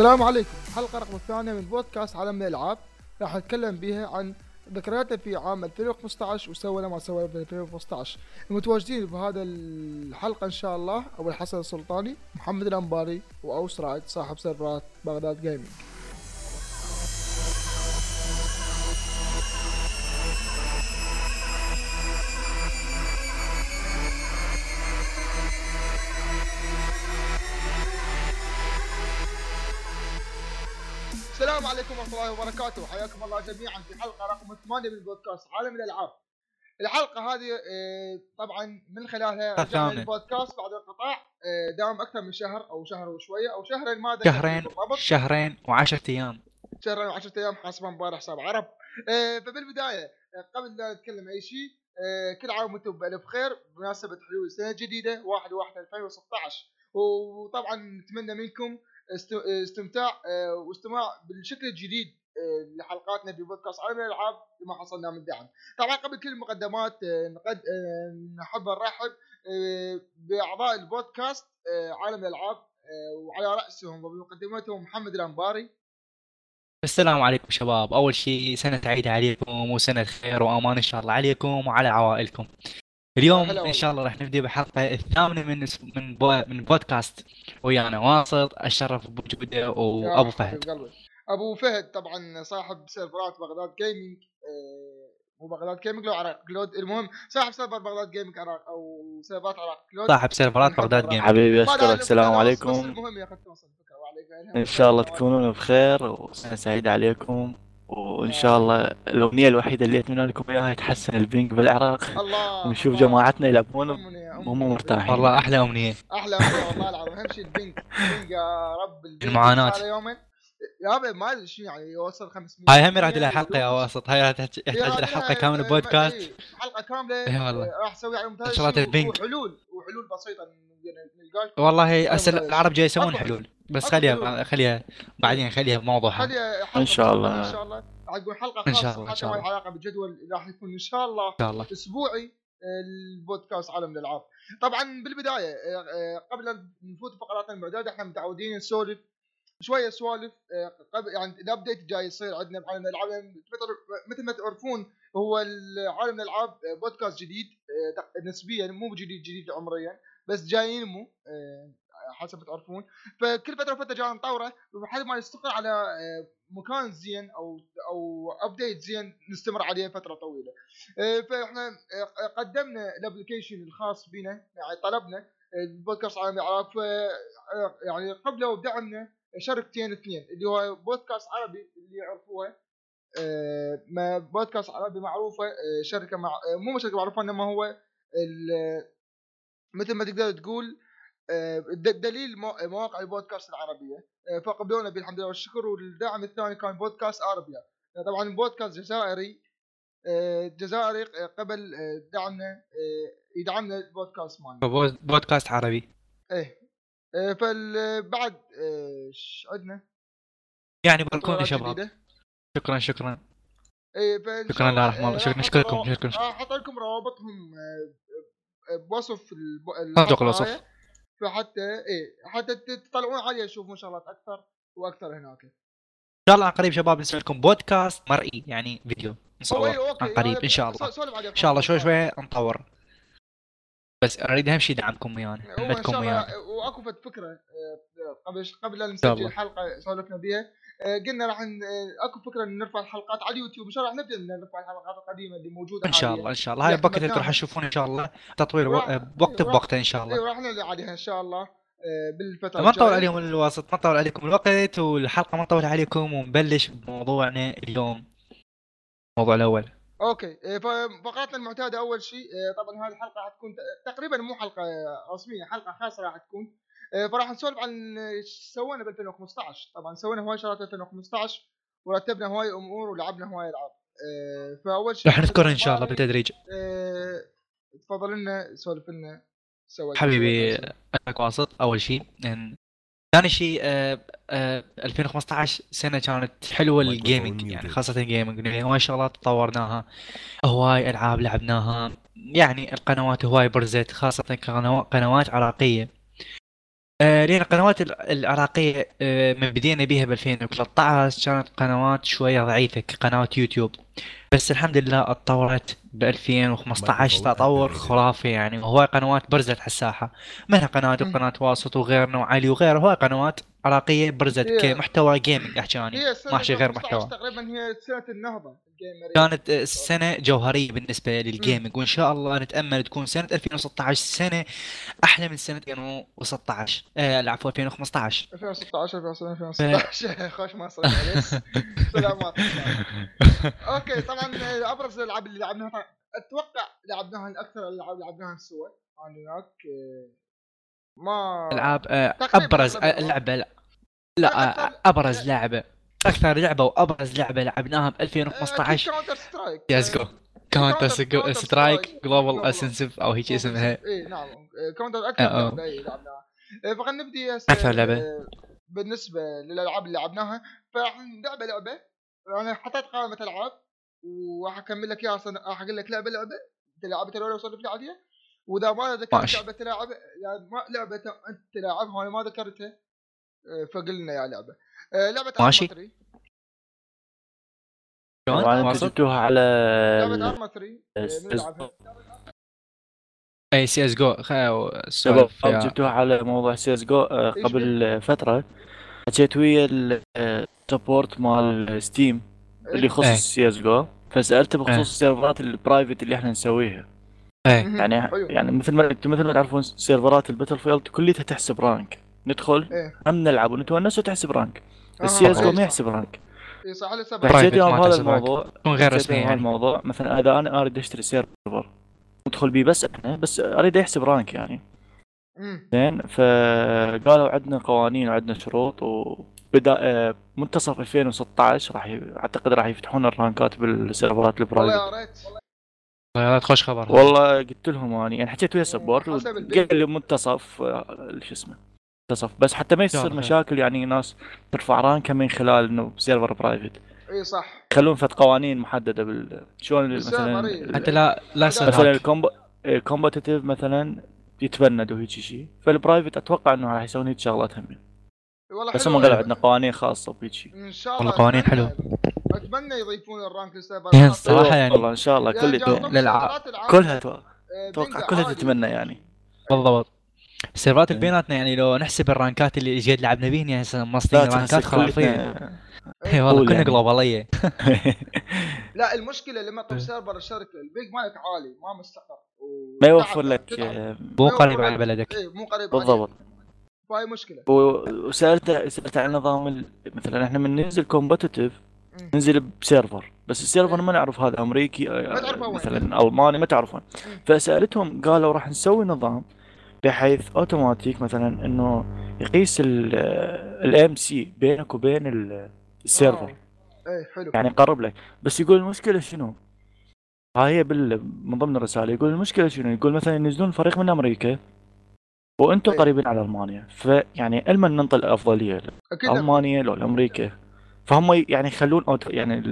السلام عليكم. الحلقة رقم 8 من بودكاست عالم الألعاب راح نتكلم بها عن ذكرياتنا في عام 2015 وسوينا ما سوينا في 2015. المتواجدين بهذا الحلقة إن شاء الله أبو الحسن السلطاني، محمد الأنباري، وأوس رائد صاحب سيرفرات بغداد جيمنج. السلام عليكم ورحمة الله وبركاته، حياكم الله جميعا في حلقة رقم 8 من بودكاست عالم الألعاب. الحلقة هذه طبعا من خلالها رجعنا البودكاست بعد القطاع دام أكثر من شهر أو شهر وشوية أو شهرين، ما أدري، شهرين وعشرة أيام حسب مبارح حساب عرب. فبالبداية قبل لا نتكلم أي شيء، كل عام وأنتم بألف خير بمناسبة حلول السنة الجديدة 1/1/2016، وطبعا نتمنى منكم استمتاع واستماع بالشكل الجديد لحلقاتنا في بودكاست عالم الألعاب لما حصلنا من دعم. طبعا قبل كل المقدمات نحب نرحب بأعضاء البودكاست عالم الألعاب، وعلى رأسهم وبمقدمتهم محمد الأنباري. السلام عليكم شباب، أول شيء سنة عيد عليكم وسنة خير وأمان إن شاء الله عليكم وعلى عوائلكم. اليوم إن شاء الله راح نبدأ بحلقة الثامنة من بودكاست، ويانا واصل أشرف بوجوده وأبو فهد. أبو فهد طبعا صاحب سيرفرات بغداد جيمنج، وبغداد جيمنج لو عراق كلود، المهم صاحب سيرفر بغداد جيمنج عراق أو سيرفرات عراق كلود، صاحب سيرفرات بغداد جيمنج. حبيبي أشكرك، السلام عليكم. المهم يا أخي توصل فكرة وعليكم إن شاء الله تكونون بخير وسنة سعيدة عليكم، وإن شاء الله الأغنية الوحيدة اللي أتمنى لكم إياها يتحسن البنك بالعراق ونشوف جماعتنا يلعبون وهم مرتاحين. والله أحلى أغنية، أحلى أغنية والله العظيم. أهم شيء البنك يا رب، المعاناة يا ما أدري شو يعني يوصل 500. هاي هم راح لها حلقة يا واسط، هاي راح تحتاج لحلقة كاملة بودكاست، حلقة كاملة راح أسوي على ممتاز وحلول بسيطة نلقاك. والله أسأل العرب جاي يسوون حلول، بس خليها بعدين، خليها موضوعها ان شاء الله. ان شاء الله اقول حلقه خاصه عن العلاقه بالجدول راح يكون ان شاء الله اسبوعي البودكاست عالم الالعاب. طبعا بالبدايه قبل ان نفوت فقراتنا المعتاده، احنا متعودين نسولف شويه سوالف قبل يعني الابديت جاي يصير عندنا بعالم الالعاب. مثل ما تعرفون هو عالم الالعاب بودكاست جديد نسبيا، مو جديد عمريا بس جاي ينمو حسب تعرفون. فكل فتره وفتره جاي نطوره لحد ما يستقر على مكان زين او ابديت زين نستمر عليه فتره طويله. فاحنا قدمنا الابلكيشن الخاص بنا، يعني طلبنا البودكاست عالم الألعاب يعني قبله، ودعمنا شركتين اثنين اللي هو بودكاست عربي اللي يعرفوها، ما بودكاست عربي معروفه شركه مو شركه معروفه، انما هو مثل ما تقدر تقول دليل مواقع البودكاست العربية. فقبلونا بالحمد لله والشكر. والدعم الثاني كان بودكاست أربيا، طبعا بودكاست جزائري قبل دعمنا، يدعمنا البودكاست معنا بودكاست عربي. ايه فالبعد عدنا يعني بالكون شباب. شكرا ايه شكرا الله رحمه الله. شكرا حط لكم روابطهم بوصف صندوق الوصف، فحتى حتى تطلعون عليه تشوفون شغلات اكثر واكثر هناك ان شاء الله. عن قريب شباب نسوي لكم بودكاست مرئي، يعني فيديو نصور عن قريب ان شاء الله. ان شاء الله شوي نطور، بس اريد اهم شيء دعمكم ويانا، همتكم ويانا. واكو فكره قبل لا نسجل الحلقه سولفنا بيها، قلنا راح اكو فكره ان نرفع الحلقات على اليوتيوب ان شاء الله. نبدا نرفع الحلقات القديمه اللي موجوده ان شاء الله. ان شاء الله هاي الباكت اللي راح تشوفونه ان شاء الله تطوير وقت بوقته ان شاء الله. ايوه رحنا عليها ان شاء الله بالفتره. ما نطول عليكم الواسط، ما نطول عليكم الوقت والحلقه، ما نطول عليكم ونبلش بموضوعنا اليوم. الموضوع الاول اوكي، فقراتنا المعتاده. اول شيء طبعا هذه الحلقه راح تكون تقريبا مو حلقه رسميه، حلقه خاصه راح تكون، فراح نسولف عن سوينا ب 2015. طبعا سوينا هواي شغلات 2015 ورتبنا هواي امور ولعبنا هواي العاب. فاول شيء راح نذكرها ان شاء الله بالتدريج. تفضل لنا سولف لنا حبيبي اكو واسط. اول شيء ثاني شيء 2015 سنه كانت حلوه للجيمنج، يعني خاصه الجيمنج، يعني هواي شغلات تطورناها، هواي العاب لعبناها، يعني القنوات هواي برزت، خاصه قنوات عراقيه. لأن القنوات العراقية من بدينا بيها ب 2013 كانت قنوات شوية ضعيفة كقنوات يوتيوب، بس الحمد لله اتطورت ب 2015 تطور خرافي يعني، وهواي قنوات برزت على الساحة، منها قنوات وقنوات واسط وغيرنا وعلي وغيره، هواي قنوات عراقية برزت كمحتوى جيمنج احجاني ما شي غير محتوى. تقريبا هي سنة النهضة الجيمرية، كانت سنة جوهرية بالنسبة للجيمنج، وان شاء الله نتأمل تكون سنة 2016 سنة احلى من سنة 2016 العفو 2015 2016 خوش ما صرت عليك سلامات. اوكي طبعا ابرز الالعاب اللي لعبناها اتوقع لعبناها اكثر الالعاب لعبناها سوا هناك ما العاب ابرز لعبه لا ابرز لعبه اكثر لعبه وابرز لعبه لعبناها ب 2015 كاونتر سترايك CS:GO كاونتر سترايك جلوبال اسنسيف او هيك اسمها اي نعم كاونتر اكثر لعبناها. فخلينا نبدي اكثر لعبه بالنسبه للالعاب اللي لعبناها، فاحنا لعبه انا حطيت قائمه العاب وراح اكمل لك اياها، راح اقول لك لعبه لعبتها الاولى وصلت لي عاديه، واذا ما ذكرت لعبه انت تلعبها وانا ما ذكرتها فقلنا يا لعبه ماشي. أرما 3 وصلتوها على لعبه أرما 3 نلعبها اي CS:GO جبتوها على موضوع CS:GO قبل فتره حكيت ويا السبورت مال ستيم اللي يخص CS:GO، فسالته بخصوص السيرفرات البرايفت اللي احنا نسويها يعني مثل ما تعرفون سيرفرات الباتل فيلد كليتها تحسب رانك، ندخل هم نلعب ونتونس وتحسب رانك، CS:GO ما يحسب رانك. صح على سبب هذا الموضوع غير رسمي يعني. الموضوع مثلا اذا انا اريد اشتري سيرفر ندخل بيه بس احنا بس اريد يحسب رانك يعني زين، فقالوا عندنا قوانين وعندنا شروط، وبدا منتصف 2016 راح اعتقد راح يفتحون الرانكات بالسيرفرات البرايفت. والله يا ريت والله يا ريت خوش خبر. والله قلت لهم انا حكيت ويا سبورت قال لي منتصف شو اسمه منتصف، بس حتى ما يصير مشاكل يعني ناس ترفع رانكها من خلال انه سيرفر برايفت. اي صح يخلون فت قوانين محدده شلون مثلا حتى لا مثلا الكومبتيتيف مثلا يتبند وهيك شيء، فالبرايفت اتوقع انه راح يسوون هيك شغلات هم والله، بس هم قالوا عندنا قوانين خاصه بهيك شيء ان شاء الله. والله قوانين حلوه اتمنى يضيفون الرانك للسيرفرات صراحه يعني، والله ان شاء الله كل الالعاب كلها اتوقع كلها تتمنى يعني بالضبط سيرفرات بيناتنا يعني، لو نحسب الرانكات اللي جد لعبنا بيهن يعني مصدين رانكات خرافيه اي والله كنا جلوباليه. لا المشكله لما تطلب سيرفر الشركه البيج مالك عالي ما مستقر ما يوفر لك مو قريب على بلدك مو قريب بالضبط، فهي مشكله. وسالت عن نظام مثلا احنا من ننزل كومبتيتيف ننزل بسيرفر، بس السيرفر ما نعرف هذا امريكي مثلا الماني ما تعرفون، فسالتهم قالوا راح نسوي نظام بحيث اوتوماتيك مثلا انه يقيس الام سي بينك وبين السيرفر حلو يعني يقرب لك، بس يقول المشكله شنو هاي من ضمن الرساله يقول المشكله شنو، يقول مثلا ينزلون فريق من امريكا وانتم قريبين على المانيا، فيعني المن ننطي الافضليه المانيا لو الامريكا، فهم يعني يخلون يعني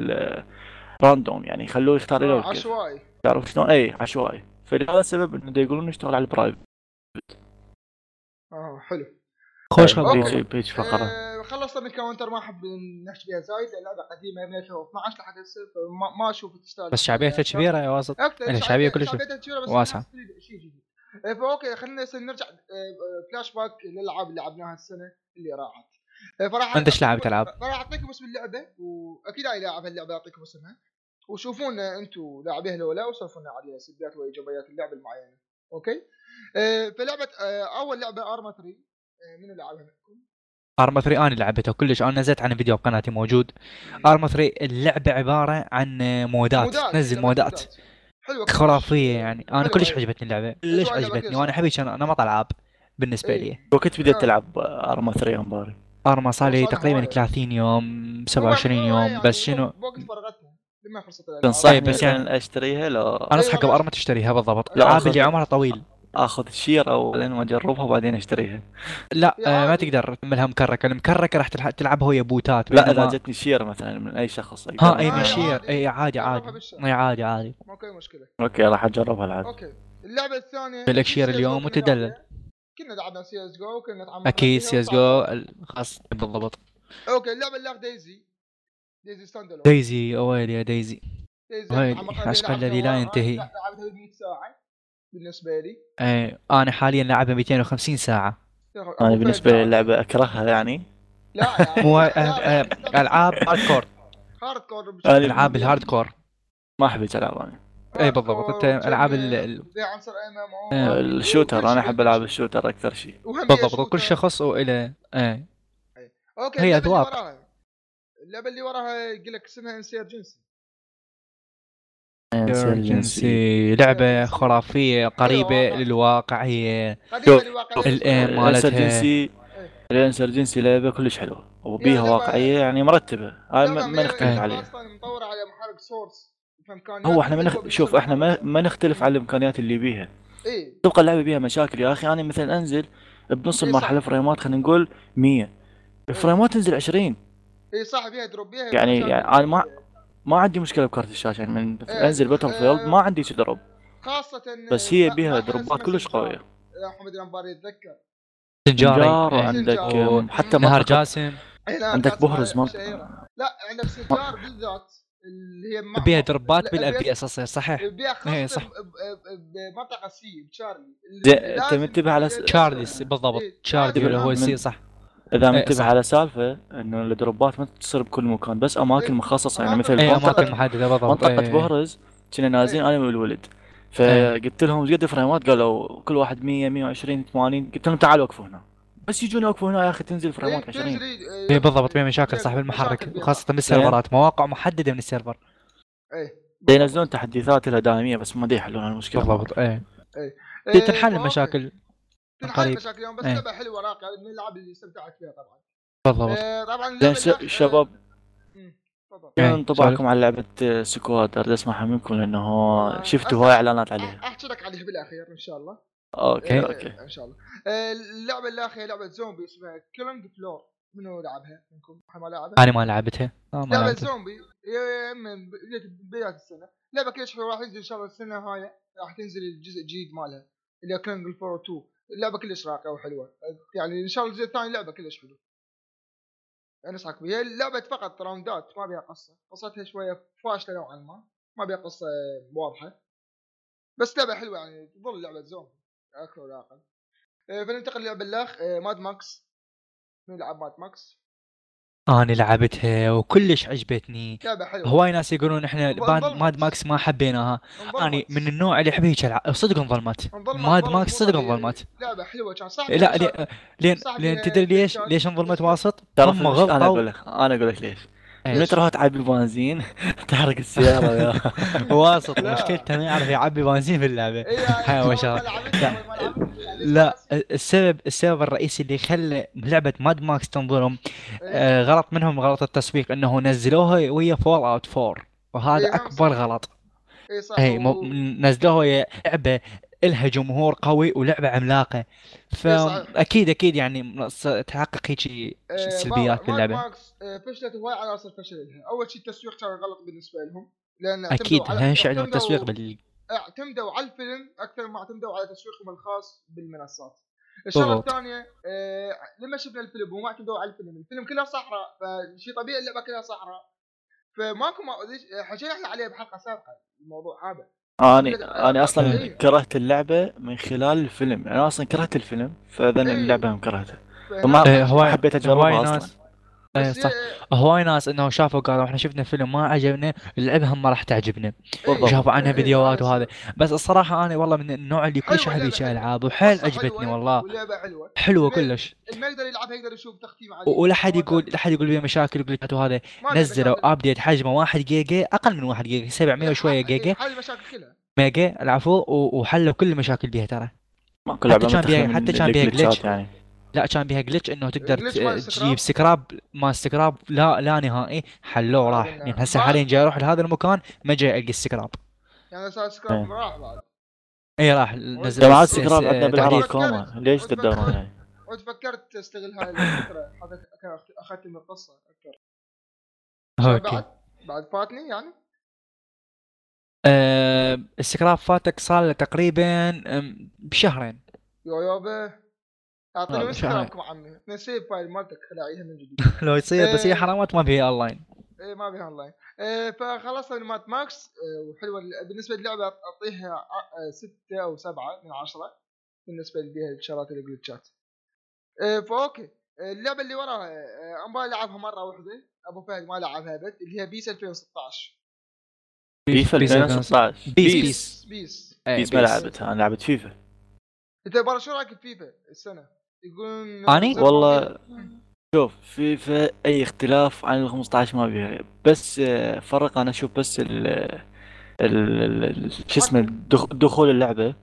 راندوم يعني يخلوه يختار له عشوائي تعرف شلون اي عشوائي، فلهذا السبب انه يقولون نشتغل على البرايفت. حلو خوش خبر بيج فقره خلصنا من كاونتر ما احب نحكي بها زايد لان لعبه قديمه من 2012 لحد هسه ما اشوف تستاهل، بس شعبيتها كبيره يا واسط يعني شعبيه كلش واسعه شيء جديد. فاوكي خلينا نرجع فلاش باك للالعاب اللي لعبناها السنه اللي راحت. فراح انت ايش لعبت العاب؟ راح اعطيكم اسم اللعبه واكيد اي لاعب هاللعبه اعطيكم اسمها وشوفونا انتم لاعبيها ولا لا، وصفونا عليها سلبيات وايجابيات اللعبه المعينه. اوكي فلعبه اول لعبه أرما 3 منو لعبها منكم؟ أرما 3 أنا لعبتها كلش، أنا نزلت عن فيديو بقناتي موجود. أرما 3 اللعبة عبارة عن مودات تنزل مودات حلوة خرافية يعني، أنا كلش عجبتني اللعبة كلش عجبتني، وأنا حبيت أنا ما طلعب بالنسبة لي. وقت بديت تلعب أرما 3 أنباري؟ أرما صار لي تقريبا 30 يوم 27 يوم بس شنو وقت فرغتها لما فرصت تنصحني بس يعني أشتريها لا أنا أنصحك بأرما تشتريها بالضبط، العاب اللي عمرها طويل اخذ شير او لين واجربها وبعدين اشتريها. لا ما تقدر تكملها مكركه، المكركه راح تلعبها ويا بوتات. لا اذا جتني شير مثلا من اي شخص ها اي من شير اي عادي ماكو مشكله. اوكي راح اجربها العاب. اوكي اللعبه الثانيه لك شير اليوم وتدلل كنا لعبنا CS:GO وكنا نتعمق اكيد CS:GO خاص بالضبط. اوكي اللعبه اللي دايزي ستاندالون دايزي اويل يا دايزي عشق الذي لا ينتهي. لعبتها 100 ساعه بالنسبه لي. ايه انا حاليا لعبها 250 ساعه. انا بالنسبه لي اللعبه اكرهها يعني لا مو العاب هاردكور العاب الهاردكور ما احب العبها انا. اي بالضبط انت العاب عنصر الشوتر انا احب العاب الشوتر اكثر شيء بالضبط وكل شخص والى اي. اوكي هي اذواق. اللعبه اللي وراها يقول لك اسمها Insurgency لعبه خرافيه قريبه للواقع. هي الان مالتها Insurgency لعبه كلش حلوه وبيها واقعيه يعني مرتبه. هاي ما نختلف عليها. مطوره على محرك سورس هو احنا شوف احنا ما نختلف على الامكانيات اللي بيها. تبقى اللعبه بيها مشاكل يا اخي. انا مثلا انزل بنص المرحله فريمات خلينا نقول 100 فريمات تنزل 20. اي صح فيها دروب بيها يعني انا ما عندي مشكله بكارت الشاشه يعني من انزل باتل فيلد ما عندي شي دروب خاصه بس هي بيها دروبات كلش قويه. محمد الأنباري يتذكر سنجاري عندك حتى نهر جاسم عندك بهرز لا عندك سنجار بالذات اللي هي بيها دروبات بالابي اساسا صحيح. اي صح بمنطقه سي تشارلي انت منتبه على تشارلي بالضبط تشارلي اللي هو سي صح. اذا منتبه على سالفه انه الدروبات ما تصير بكل مكان بس اماكن مخصصه يعني مثل منطقه بهرز كنا نازلين انا والولد فقلت لهم ايش قد فريمات قالوا كل واحد 100 120 80 قلت لهم تعالوا وقفوا هنا بس يجون يوقفوا هنا يا اخي تنزل فريمات 20 بالضبط. في مشاكل صاحب المحرك وخاصه السيرفرات مواقع محدده من السيرفر ينزلون تحديثات لها دائميه بس ما يحلون المشكله بالضبط. اي تنحل المشاكل تنحل مشاكل يوم بس لعبة حلوة راقية من الألعاب اللي استمتعت فيها طبعا بالضبط. طبعا الشباب كان انطباعكم على لعبة سكواد أريد أسمعها منكم لأنه شفتوا هواي إعلانات عليها. أحكي لك عليها بالأخير إن شاء الله. أوكي إن شاء الله. اللعبة الأخيرة لعبة زومبي اسمها كلينج فلور. منو لعبها منكم؟ ما لعبها. أنا ما لعبتها. لعبة زومبي من بداية السنة لعبة كلش حلوة راح ينزل إن شاء الله السنة هاي راح تنزل الجزء الجديد مالها اللي هو كلينج فلور 2. اللعبة كلش راقية وحلوة يعني إن شاء الله الجزء الثاني لعبة كلش حلوة أنصحك بيها. اللعبة فقط راوندات ما بيها قصة. قصتها شوية فاشلة نوعا ما بيها قصة واضحة بس لعبة حلوة يعني تظل لعبة زومبي أكثر راقية. فننتقل للعبة الأخ ماد ماكس. من لعب ماد ماكس؟ أنا لعبتها وكلش عجبتني. هواي ناس يقولون إحنا ماد ماكس ما حبيناها. أنا من النوع اللي حبيت ألعب صدق انظلمت ماد ماكس صدق انظلمت. لعبة حلوة كان صح. لا لين تدري ليش انظلمت واسط؟ هم غلط. أنا أقول لك ليش. من تروح تعبي بنزين تحرق السيارة واسط مشكلته ما يعرف يعبي بنزين في اللعبة. حيوان شر. لا السبب الرئيسي اللي خلى لعبة ماد ماكس تنظلم غلط منهم غلط التسويق انه نزلوها وهي فول اوت 4 وهذا اكبر غلط. اي نزلوها هي لعبة لها جمهور قوي ولعبة عملاقة فاكيد يعني تحقق هيك سلبيات باللعبة. ماد ماكس فشلت هواي على اصل فشلها. اول شيء التسويق كان غلط بالنسبة لهم لان اكيد هاش علم التسويق اعتمدوا على الفيلم أكثر ما اعتمدوا على تسويقهم الخاص بالمنصات. الشغلة الثانية لما شفنا الفيلم وما اعتمدوا على الفيلم كلها صحراء فشي طبيعي اللعبة كلها صحراء فماكو حكينا احنا عليه بحلقة سابقة الموضوع هذا. أنا أصلا كرهت اللعبة من خلال الفيلم. أنا أصلا كرهت الفيلم فإذا اللعبة هم كرهتها فما حبيت أجربها أصلا. صح هواي ناس انه شافوا قالوا احنا شفنا فيلم ما عجبنا اللعبه هم ما راح تعجبنا شافوا عنها فيديوهات وهذا بس الصراحه انا والله من النوع اللي كل شيء يبيش العاب وحيل عجبتني والله حلوه كلش. ما يقدر يلعبها يقدر يشوف تختيم عادي ولا حد يقول بيه مشاكل قلت وهذا نزلوا ابديت حجمه 1 جيجا اقل من 1 جيجا 700 وشويه جيجا حل مشاكل كلها ميجا العفو وحلوا كل المشاكل بيها ترى حتى كان بيها جلتش يعني. لا كان بيها جلتش انه تقدر تجيب سكراب ما سكراب لا نهائي حلوه راح يعني هسه حاليا جاي اروح لهذا المكان ما جاي القى السكراب يعني صار سكراب راح بعد اي راح نزل جماعه سكراب عندنا بالعراق كوما ليش تدورون هاي وتفكرت استغل هاي الفكره اخذت من القصه اكثر بعد فاتني يعني السكراب فاتك صار تقريبا بشهرين يا يابا اعطيني وش كلامكم عني نسيب فايل مالتك خلاعيها من جديد لو يصير. بس هي حرامات ما فيها اونلاين. اي ما فيها اونلاين. فخلصنا من مات ماكس وحلوه بالنسبه للعبه اعطيها 6 او 7 من 10 بالنسبه لديها الشرات الجلتشات. فاوكي اللعبه اللي وراها أنباري لعبها مره واحده، ابو فهد ما لعبها ابد، اللي هي بيس 2016. فيفا 2016 بيس ما لعبتها، انا لعبت فيفا. انت برا شو رايك بفيفا السنه؟ يقولون اني والله شوف فيفا اي اختلاف عن ال 15 ما بيها، بس فرق انا اشوف بس ال شو اسمه دخول اللعبه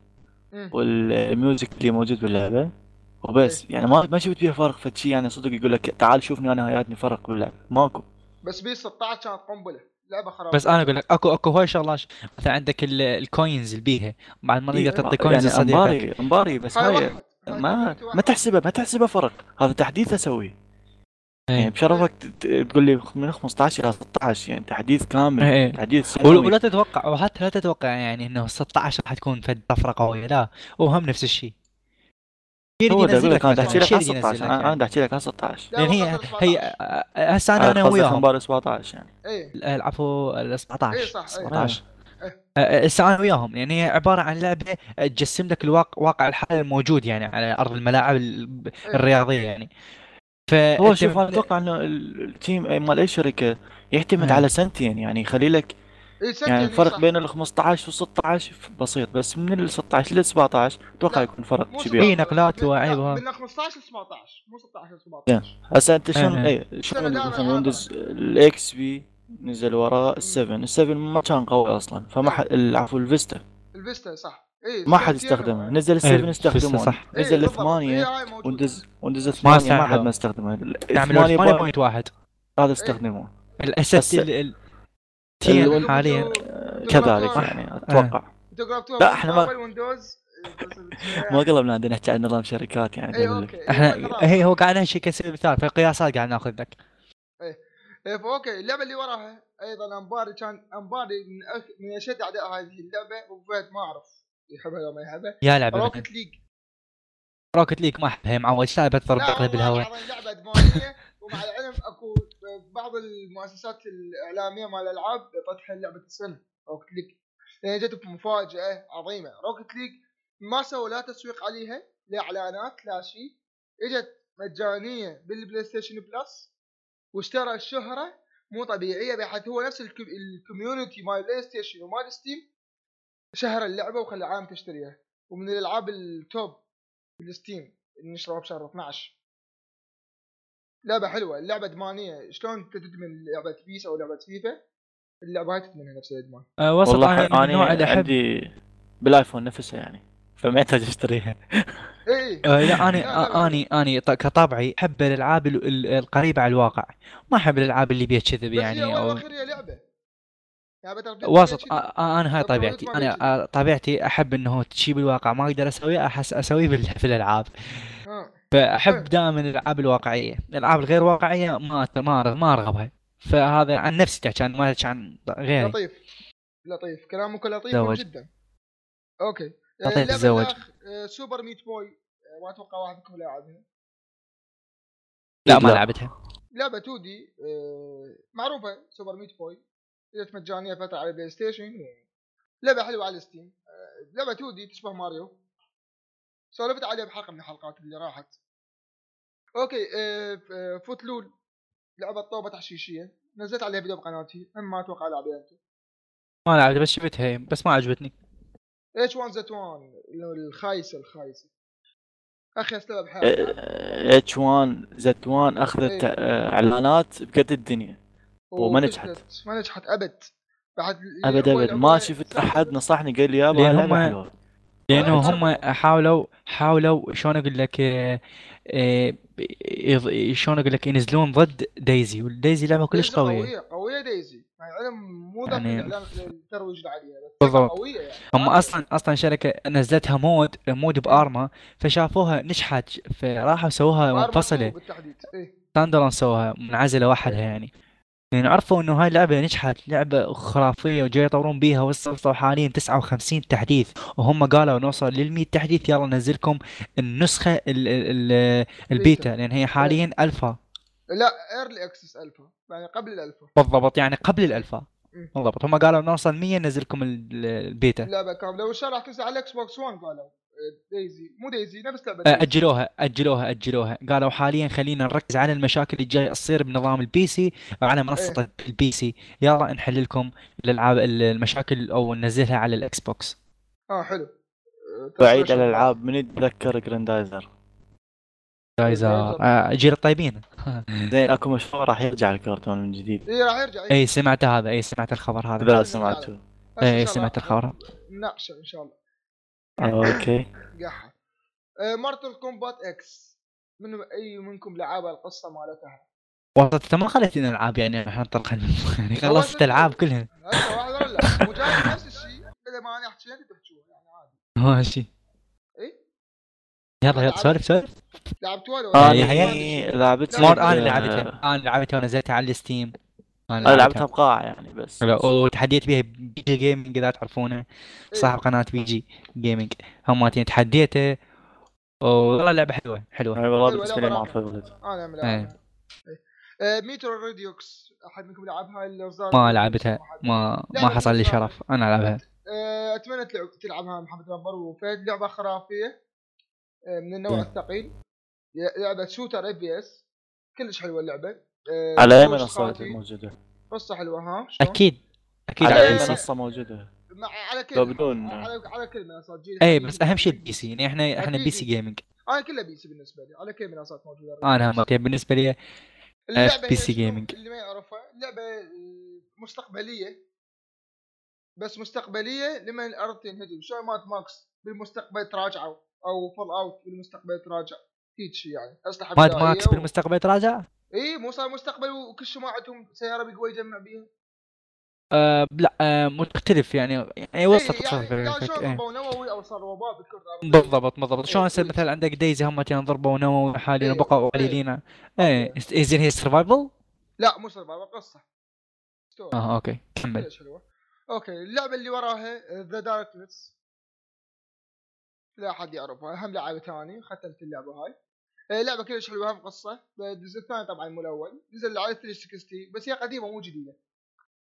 والميوزك اللي موجود باللعبه وبس. يعني ما شفت فيها فرق فتشي، يعني صدق يقول لك تعال شوفني انا هياتني فرق باللعبه، ماكو. بس بي 16 كانت قنبله لعبه خراب. بس انا اقول لك اكو هواي شغلات، مثلا عندك الكوينز اللي بيها بعد ما تقدر تعطي كوينز لصديقك. يعني أنباري بس هاي ما تحسبها فرق، هذا تحديث اسويه. يعني بشرفك تقول لي من 15 الى 16، يعني تحديث كامل. تحديث ولا تتوقع، وحتى لا تتوقع يعني انه 16 راح تكون طفره قويه، لا وهم نفس الشيء. هو ده يقول لك انا احكي لك 16، انا احكي لك 16 يعني هي هسه انا وياهم مباراه 17 يعني اي العفوا 17 الساعه وياهم. يعني هي عباره عن لعبه تجسم لك الواقع الحالي الموجود يعني على ارض الملاعب الرياضيه. يعني هو شوف انا اتوقع انه التيم مال اي شركه يعتمد على سنتين، يعني يخلي لك يعني الفرق بين ال 15 و 16 بسيط، بس من ال 16 لل 17 اتوقع يكون فرق كبير. اي نقلات وعيبها من 15 ل 17 مو 16 ل 17. هسه انت شلون شلون ويندوز الاكس بي نزل وراء ال7 ما كان قوي اصلا، فما العفو الفيستا صح اي ما حد استخدمه، نزل ال7 استخدموه، نزل ال8 ويندوز 8 ما حد ما استخدمه، ال 8.1 هذا استخدموه الاساسي حاليا كذلك. يعني اتوقع لا احنا ما قلنا بدنا نحكي عن نظام شركات، يعني احنا هي هو قاعد نحكي كسبب مثال في قياسات قاعد ناخذ لك. اي اوكي اللعبه اللي وراها ايضا أنباري، كان أنباري من اشد اعداء هذه اللعبه، وبعد ما اعرف يحبها ولا ما يحبها. يا لعبه روكت ليج ما احبها، معود شايبه تضرب تقلب الهواء. لعبه ادمانيه، ومع العلم اكو بعض المؤسسات الاعلاميه مال الالعاب طرحت لعبه السنه روكت ليج، لان جت مفاجاه عظيمه. روكت ليج ما سووا لا تسويق عليها، لا اعلانات لا شيء، اجت مجانيه بالبلاي ستيشن بلس، واشترى الشهره مو طبيعيه، بحيث هو نفس الكوميونتي مال بلاي ستيشن ومال ستيم شهر اللعبه وخلى عام تشتريها، ومن الالعاب التوب بالستيم نشروها بشهر 12. لعبة حلوة، اللعبة إدمانية. شلون تدمن لعبة بيس أو لعبة فيفا؟ اللعبة هاي تدمنها نفسها إدمان. والله أنا عندي بالآيفون نفسها يعني، فما أحتاج أشتريها. إيه. لا أنا كطبعي أحب الألعاب القريبة على الواقع، ما أحب الألعاب اللي بيها كذب يعني. أو وسط. أنا هاي طبيعتي، أنا طبيعتي أحب إنه تشي بالواقع، ما أقدر أسويه أسويه في الألعاب. فأحب دائما الألعاب الواقعية، الألعاب الغير واقعية ما أرغبها. فهذا عن نفسي تحكي، ما أحكي عن غيري. لطيف كلامك لطيف جدا. أوكي. لطيف تزوج. سوبر ميت بوي ما أتوقع واحد منكم لاعبها. لا ما لعبتها. لعبة 2D معروفة سوبر ميت بوي، جت مجانية فترة على بلاي ستيشن، لعبة حلوة على ستيم، لعبة 2D تشبه ماريو. سولفت عليه بحلقة من الحلقات اللي راحت. اوكي فوتلول لعبة طوبة تحشيشية، نزلت عليها فيديو بقناتي، ما اتوقع العبها انت. ما لعبت بس شفتها، بس ما عجبتني. H1 Z1 الخايسة اخي سبب حالي. H1 Z1 اخذت اعلانات بقد الدنيا وما نجحت، ما نجحت ابد. ما شفت احد نصحني قال لي يابا لعبة حلوة، لأنه هم حاولوا شلون أقول لك ينزلون ضد دايزي، والدايزي لعبة كلش قوية دايزي العلم مو ضد الترويج العالية بالضبط قوية. يعني هم أصلا شركة نزلتها مود بأرما، فشافوها نجحت فراحوا سووها منفصلة، تاندرون سووها منعزلة وحدها يعني، يعني عرفوا انه هاي اللعبة نجحت، لعبة خرافية وجاي يطورون بيها، وصلوا حاليا 59 تحديث، وهم قالوا نوصل لل100 تحديث يلا ننزلكم النسخة البيتا، لان هي حاليا الفا، لا ايرلي اكسس الفا، يعني قبل الالفا بالضبط، يعني قبل الالفا بالضبط. هم قالوا نوصل 100 ننزلكم البيتا، لعبة كاملة، وان شاء الله راح تنزل على الاكس بوكس 1. قالوا دايزي، مو دايزي نفس لعبة دايزي. أجلوها. قالوا حاليا خلينا نركز على المشاكل اللي جاي تصير بنظام البي سي على منصة البي سي، يلا نحل لكم الألعاب المشاكل أو ننزلها على الأكس بوكس. حلو. بعيد الألعاب، من يتذكر جراندايزر؟ جيل الطيبين. زين، أكو مشروع راح يرجع الكرتون من جديد. إيه راح يرجع. إيه سمعت هذا، إيه سمعت الخبر هذا. لا سمعته. إيه سمعت الخبر. نعشة إن شاء الله. اوكي. جحا مارتل كومبات اكس، من اي منكم لعبها؟ القصه مالتها وصلت، ما خليتنا العاب، يعني احنا طلقنا يعني خلصت العاب كلها هسه واحد ولا مجرد نفس الشيء بدل ما انا احكي انت تحكوا يعني عادي ماشي. اي يلا سولف لعبتوا ولا؟ يعني لعبت انا لعبتها ونزلتها على الستيم، انا لعبتها بقاعه يعني بس، وتحديت بيها بيجي جيمنج، اذا تعرفونه صاحب قناه بيجي جيمنج، هماتين تحديته والله لعبه حلوه والله. بالنسبه لي ما اعرفها انا ملعبها. مترو ريديوكس، احد منكم لعبها؟ ما لعبتها، ما حصل لي شرف انا العبها. اتمنى تلعبها محمد الأنباري وفهد، لعبه خرافيه من النوع الثقيل، لعبه شوتر اف بي اس، كلش حلوه اللعبه. على اي منصات موجوده؟ قصه حلوه ها، اكيد على اي منصه موجوده، على كل بدون على كل منصات جيل. اي بس اهم شيء البي سي، يعني احنا بي سي جيمنج، انا كلها بي سي بالنسبه لي، على كل منصات موجوده. انا بالنسبه لي بي سي جيمنج. اللي ما يعرفها، لعبه مستقبليه، بس مستقبليه لما الارض تنهدم، شو مات ماكس بالمستقبل تراجعوا، او فول اوت بالمستقبل تراجع، هيك يعني اسلحه ماد ماكس بالمستقبل تراجع. ايه مو صار مستقبل وكل شيء، ما عندهم سياره بقوه يجمع بيها. لا مختلف يعني وسط يعني ونووي، او صار وباء بالكره الارضيه. بالضبط. شلون هسه مثلا عندك دايزي هم ينضربوا ونووي حاليا بقوا قليلين. اي زين، هي سرفايفل؟ لا مو سرفايفل، قصه. اوكي كمل. اوكي اللعبه اللي وراها The Darkness، لا احد يعرفها، هم لعبه ثاني ختمت اللعبه هاي. لعبه كلش حلوه، هم قصه. الجزء الثاني طبعا مو الاول، نزل على 360 بس هي قديمه مو جديده،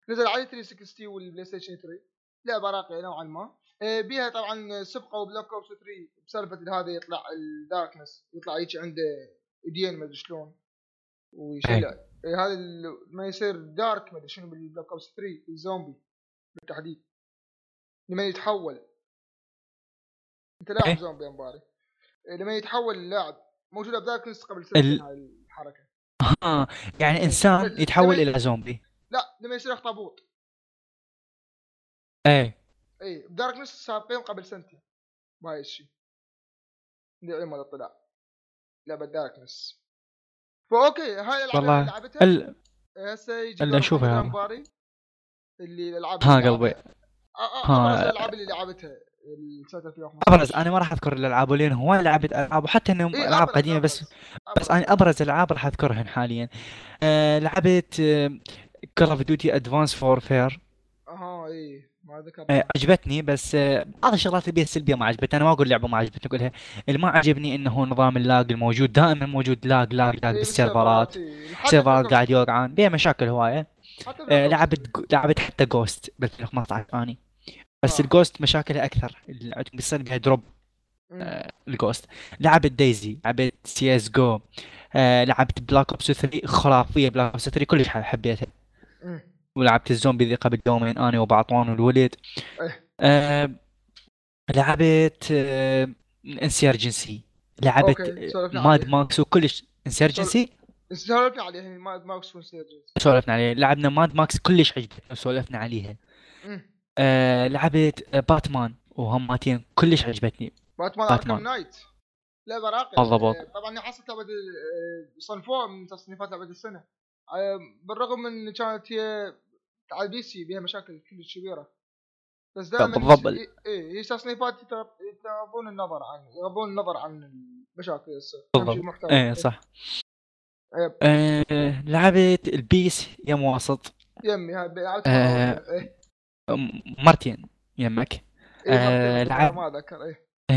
نزل على 360 والبلاي ستيشن 3. لعبه راقيه نوعا ما، بيها طبعا سبقه وبلاك اوبس 3، بسالفه هذا يطلع الداركنس، يطلع هيك عنده ايدين ما ادري شلون ويشيل هذا ما يصير دارك ما ادري شنو بالبلاك اوبس 3 الزومبي بالتحديد لما يتحول. انت لاعب زومبي انباري لما يتحول اللاعب، موجوده بداركنس قبل سنه هاي الحركه. يعني انسان يتحول الى زومبي، لا لما يصير اخطبوط. اي بداركنس سابقين قبل سنتين بهاي الشيء اللي ما طلع لعبه داركنس. فاوكي هاي الالعاب لعبتها هسه يجي الانباري اللي العاب قلبي الالعاب اللي لعبتها ابرز. انا ما راح اذكر الالعاب لين هو لعبت العاب، وحتى انهم العاب قديمه، بس انا ابرز العاب راح اذكرهن حاليا. لعبت Call of Duty Advanced Warfare. اي ما ذكرت. عجبتني، بس بعض الشغلات اللي بيها سلبيه ما عجبتني. انا ما اقول لعبه ما عجبتني، اقولها اللي ما عجبني انه نظام اللاج الموجود، دائما موجود لاج بالسيرفرات، السيرفرات قاعد يوقعان بيها مشاكل هوايه. لعبت حتى Ghost بال 2015 ثاني، بس الجوست مشاكلها اكثر، عندكم بيصير بها دروب. الجوست. لعبت دايزي، لعبت CS:GO، لعبت بلاك اوبس 3 خرافيه، بلاك اوبس 3 كلش حبيتها. ولعبت الزومبي ذي قبل يومين انا وبعطوان والولد. لعبت Insurgency، لعبت ماد ماكس وكلش. Insurgency سولفنا عليها، ماد ماكس Insurgency سولفنا عليها، لعبنا ماد ماكس كلش عجبتنا سولفنا عليها. لعبت باتمان وهماتين كلش عجبتني، باتمان أركام نايت، لعبة راقية طبعا، حصلت لعبة صنفوها من تصنيفات لعبة السنة، بالرغم من كانت هي على البي سي بيها مشاكل كلش كبيرة، بس دائما هي تصنيفات يغضون النظر عن المشاكل. صح. لعبت البيس يا مواسط يمي مرتين يمك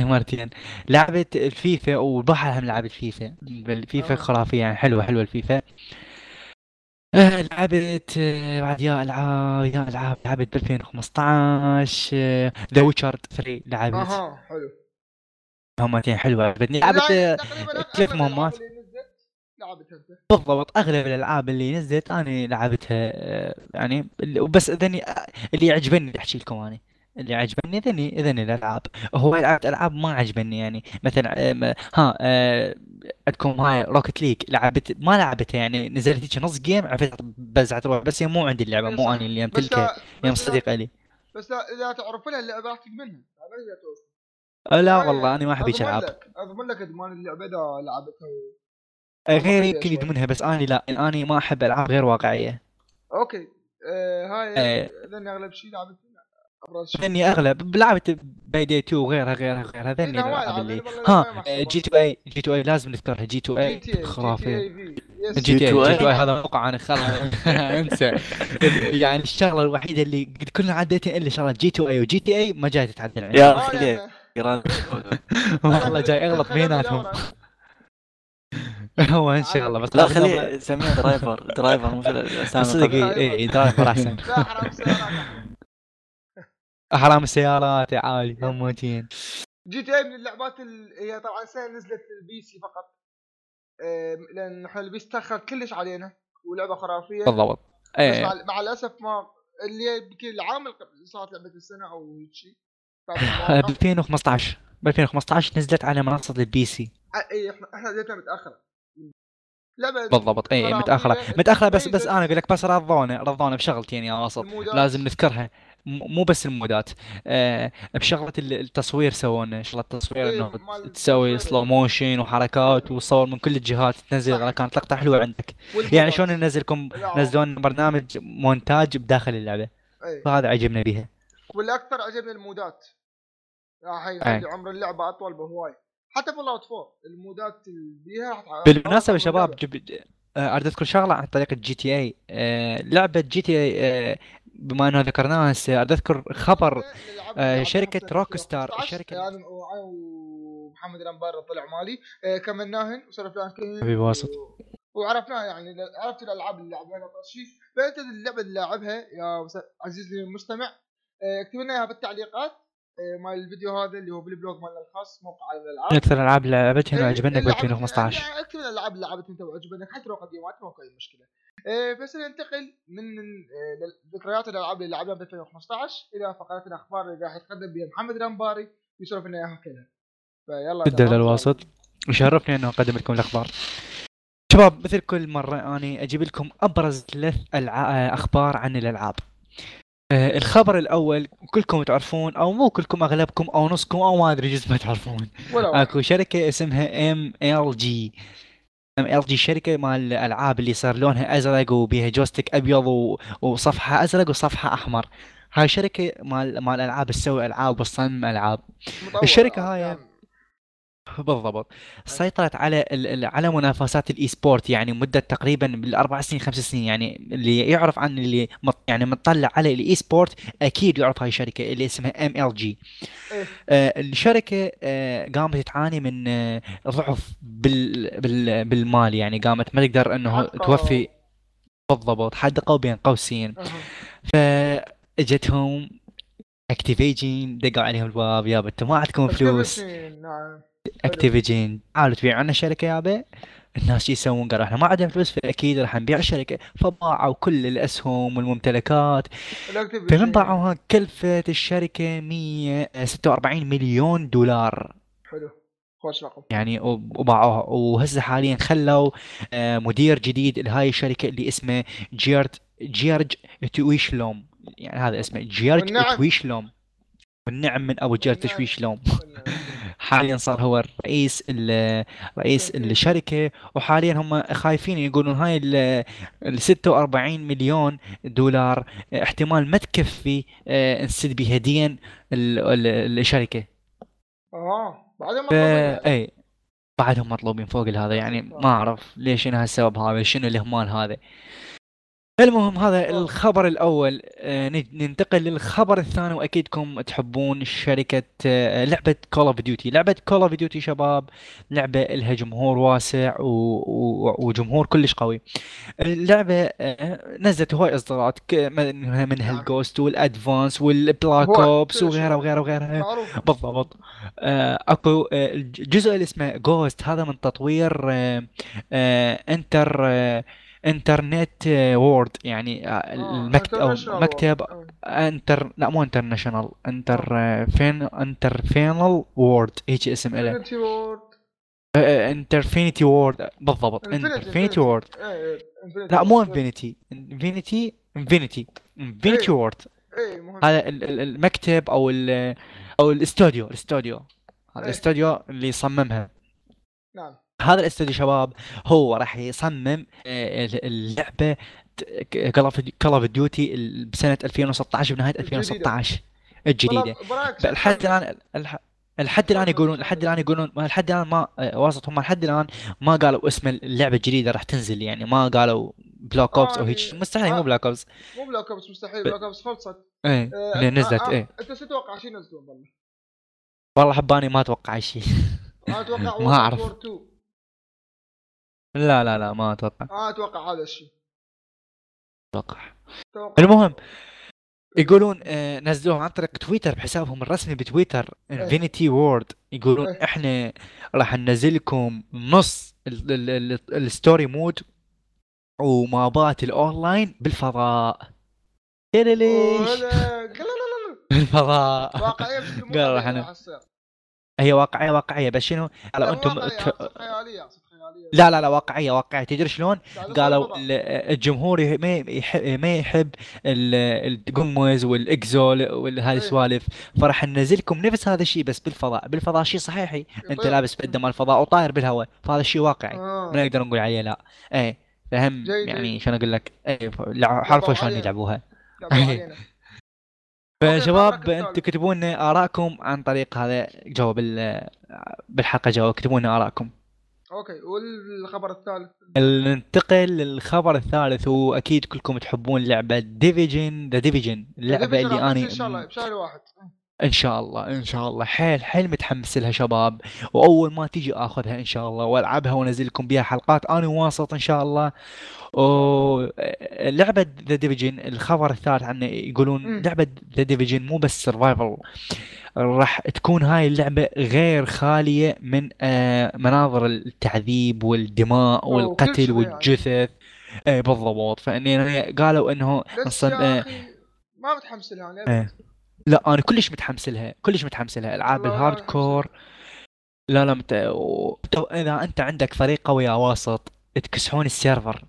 مرتين لعبت الفيفا وبحرها لعبت الفيفا خرافية يعني حلوة الفيفا. لعبت بعد يا العاب لعبت 2015 The Witcher 3 لعبت حلو مهمتين حلوة عجبتني. لعبت 3 مهمات بالضبط اغلب الالعاب اللي نزلت انا لعبتها يعني بس اذني اللي يعجبني اللي احكي لكم انا اللي عجبني اذني الالعاب هو لعبت العاب ما عجبني يعني مثلا عندكم هاي روكت ليج لعبت ما لعبتها يعني نزلت هيك نص جيم عرفت بزعت روح بس هي مو عندي اللعبه مو انا اللي امتلكها يا صديق لي بس اذا تعرف لها اللعبه راح تجمنها لا والله انا ما احب العاب اضمن لك ادمان اللعبه اذا لعبتها غير يمكن يدمنها بس أنا لا أنا ما أحب ألعاب غير واقعية. أوكي هاي لأن أغلب شيء لعبت أبرز شيء. لأني أغلب لعبت بيدي 2 وغيرها غيرها لأني لعبت اللي جي تو اي لازم نذكرها جي تو اي خرافية. جي تو اي هذا موقع عن خلاص أنسى يعني الشغلة الوحيدة اللي قد كلنا عديتها إلا شغلة جي تو اي وجي تي اي ما جاي تتعدل عنها. يا أخي والله جاي أغلط بيناتهم. هو ان شاء الله بس لا خليه سميه درايفر مو اسامه درايفر احسن احرام السيارات عالي همتين. جي تي اي من اللعبات هي طبعا سهل نزلت البي سي فقط لان احنا البي سي تاخر كلش علينا ولعبه خرافيه بالضبط مع الاسف ما اللي يمكن العام صارت لعبه السنه او شيء 2015 نزلت على منصه البي سي احنا نزلتها متاخره بالضبط متأخرة بس أنا أقول لك بس رضونا بشغلتين يا وسط لازم نذكرها مو بس المودات بشغلة التصوير سوونا شغلة التصوير إنه تسوي سلو موشن وحركات وصور من كل الجهات تنزل على كانت لقطة حلوة عندك يعني شلون ننزلكم نزلون برنامج مونتاج بداخل اللعبة فهذا عجبنا بيها والأكثر عجبنا المودات عمر اللعبة أطول بهواي حتى بالله تفور المودات بيها بالمناسبة شباب أريد أذكر شغلة عن طريق الجي تي اي لعبة جي تي اي بما أنه ذكرناها هسه أريد أذكر خبر شركة روكستار الشركة يعني ومحمد الأنباري طلع مالي كملناهن وصرف لها كلمة وعرفناها يعني عرفت الألعاب اللي لعبناها ترشيف فأنت اللعبة اللي لعبها يا عزيزي المستمع اكتب لنا إياها بالتعليقات مع الفيديو هذا اللي هو بالبلوج مالنا الخاص موقع عالم الألعاب اكثر العاب لعبتها وعجبنك ب 2015 اكثر العاب لعبتها انت وعجبنك حتى لو قديمات ماكو اي مشكله بس ننتقل من ذكريات الالعاب اللي لعبها ب 2015 الى فقرات الاخبار اللي راح يتقدم بها محمد الأنباري يشرف لنا اياها كلها فيلا الدلال الواسط يشرفني انه اقدم لكم الاخبار شباب. مثل كل مره اني اجيب لكم ابرز 3 اخبار عن الالعاب. الخبر الأول كلكم تعرفون أو مو كلكم أغلبكم أو نصكم أو ما أدري جزء ما تعرفون أكو شركة اسمها MLG شركة مال الألعاب اللي صار لونها أزرق وبيها جوستيك أبيض وصفحة أزرق وصفحة أحمر. هاي شركة مال الألعاب تسوي ألعاب وتصمم ألعاب. الشركة هاي بالضبط سيطرت على منافسات الإيسبورت يعني مدة تقريبا بال4 سنين 5 سنين يعني اللي يعرف عن اللي يعني متطلع على الإيسبورت أكيد يعرف هاي الشركة اللي اسمها MLG. الشركة قامت تعاني من ضعف بالمال يعني قامت ما تقدر أنه توفي بالضبط حدقوا بين قوسين فأجتهم Activision دقوا عليهم الباب يابا انتم ما عندكم فلوس Activision تعالوا تبيعوا لنا الشركه يابا الناس يسوون قالوا احنا ما عندنا فلوس فاكيد راح نبيع الشركه فباعوا كل الاسهم والممتلكات فمن باعوها كلفت الشركه $146 مليون. حلو خوش رقم يعني وباعوها وهسه حاليا خلوا مدير جديد لهاي الشركه اللي اسمه جورج تويشلوم يعني هذا اسمه جورج تويشلوم والنعم من ابو جورج تويشلوم حاليا صار هو رئيس الشركه وحاليا هم خايفين يقولون هاي $46 مليون احتمال ما تكفي نسد بها دين الشركه بعد ما بعدهم مطلوبين فوق هذا يعني ما أعرف ليش إنها السبب هذا شنو الإهمال هذا. المهم هذا الخبر الأول. ننتقل للخبر الثاني وأكيدكم تحبون شركة لعبة Call of Duty. لعبة Call of Duty شباب لعبة لها جمهور واسع وجمهور كلش قوي. اللعبة نزلت هواي إصدارات منها الجوست والأدفانس والبلاك أوبس وغيرها وغيرها وغيرها بالضبط. أكو الجزء اللي اسمه جوست هذا من تطوير انترنت وورد يعني مكتب انترناشنال وورد هيك اسم له انفينيتي وورد بالضبط انفينيتي وورد لا مو انفينيتي وورد هذا المكتب او الاستوديو اللي صممها. نعم هذا الاستوديو شباب هو راح يصمم اللعبة Call of Duty بسنة 2016 بنهاية 2016 الجديدة. لحد الآن ما وصلت هم لحد الآن ما قالوا اسم اللعبة الجديدة راح تنزل يعني ما قالوا بلاك أوبس أو هيك مستحيل مو بلاك أوبس مستحيل بلاك أوبس خلصت إيه نزلت إيه أنت ستتوقع شيء نزلوا والله حباني ما أتوقع شيء ما أعرف لا ما أتوقع أتوقع هذا الشيء أتوقع. المهم يقولون نزلوه عن طريق تويتر بحسابهم الرسمي بتويتر Infinity Ward يقولون إحنا راح ننزلكم نص الستوري مود ومابات الأونلاين بالفضاء ليش بالفضاء قال راح أنا هي واقعية بس شنو على أنتم لا واقعية تدري شلون قالوا الجمهور ما يحب القمز والإكزول وهذه السوالف فرح ننزلكم نفس هذا الشيء بس بالفضاء شيء صحيحي أنت لابس بدل ما الفضاء وطاير بالهواء فهذا الشيء واقعي ما نقدر نقول عليه لا إيه فهم يعني شنو أقول لك إيه حرفوا شلون يلعبوها فشباب انتوا كتبوا لنا آراءكم عن طريق هذا جواب بالحلقة جواب كتبوا لنا آراءكم. اوكي والخبر الثالث ننتقل للخبر الثالث واكيد كلكم تحبون لعبة The Division اللعبة اللي انا ان شاء الله بشهر واحد ان شاء الله حيل متحمس لها شباب واول ما تيجي اخذها ان شاء الله والعبها وانزل لكم بها حلقات انا واصط ان شاء الله. لعبة The Division الخبر الثالث عنه يقولون لعبة The Division مو بس سيرفايفل راح تكون هاي اللعبة غير خالية من مناظر التعذيب والدماء والقتل والجثث بالضبط فاني قالوا انه ما متحمس لها لا انا كلش متحمس لها العاب الهاردكور لا اذا انت عندك فريق قوي وسط تكسحون السيرفر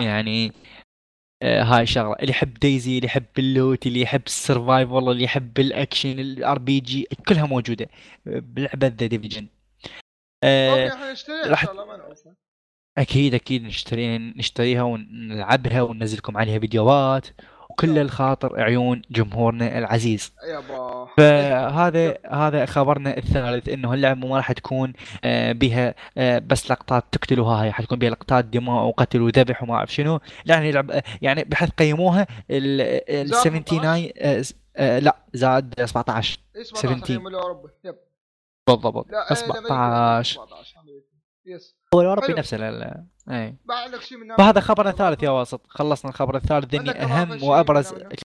يعني هاي الشغله اللي يحب دايزي اللي يحب اللوت اللي يحب السرفايفل اللي يحب الاكشن الار بي جي كلها موجوده بلعبه ذا ديفيجن. راح اكيد نشتريها ونلعبها وننزلكم عليها فيديوهات كل الخاطر عيون جمهورنا العزيز. فهذا خبرنا الثالث انه اللعبه ما راح تكون بها بس لقطات تقتلوها هي حتكون بها لقطات دماء وقتل وذبح وما اعرف شنو يعني يعني بحيث قيموها ال 79 لا زاد 17 70 بالضبط 17 يس هو ربي نفسه لا اي بعد لك شيء من فهذا خبرنا الثالث يا واسط. خلصنا الخبر الثالث ذني اهم وابرز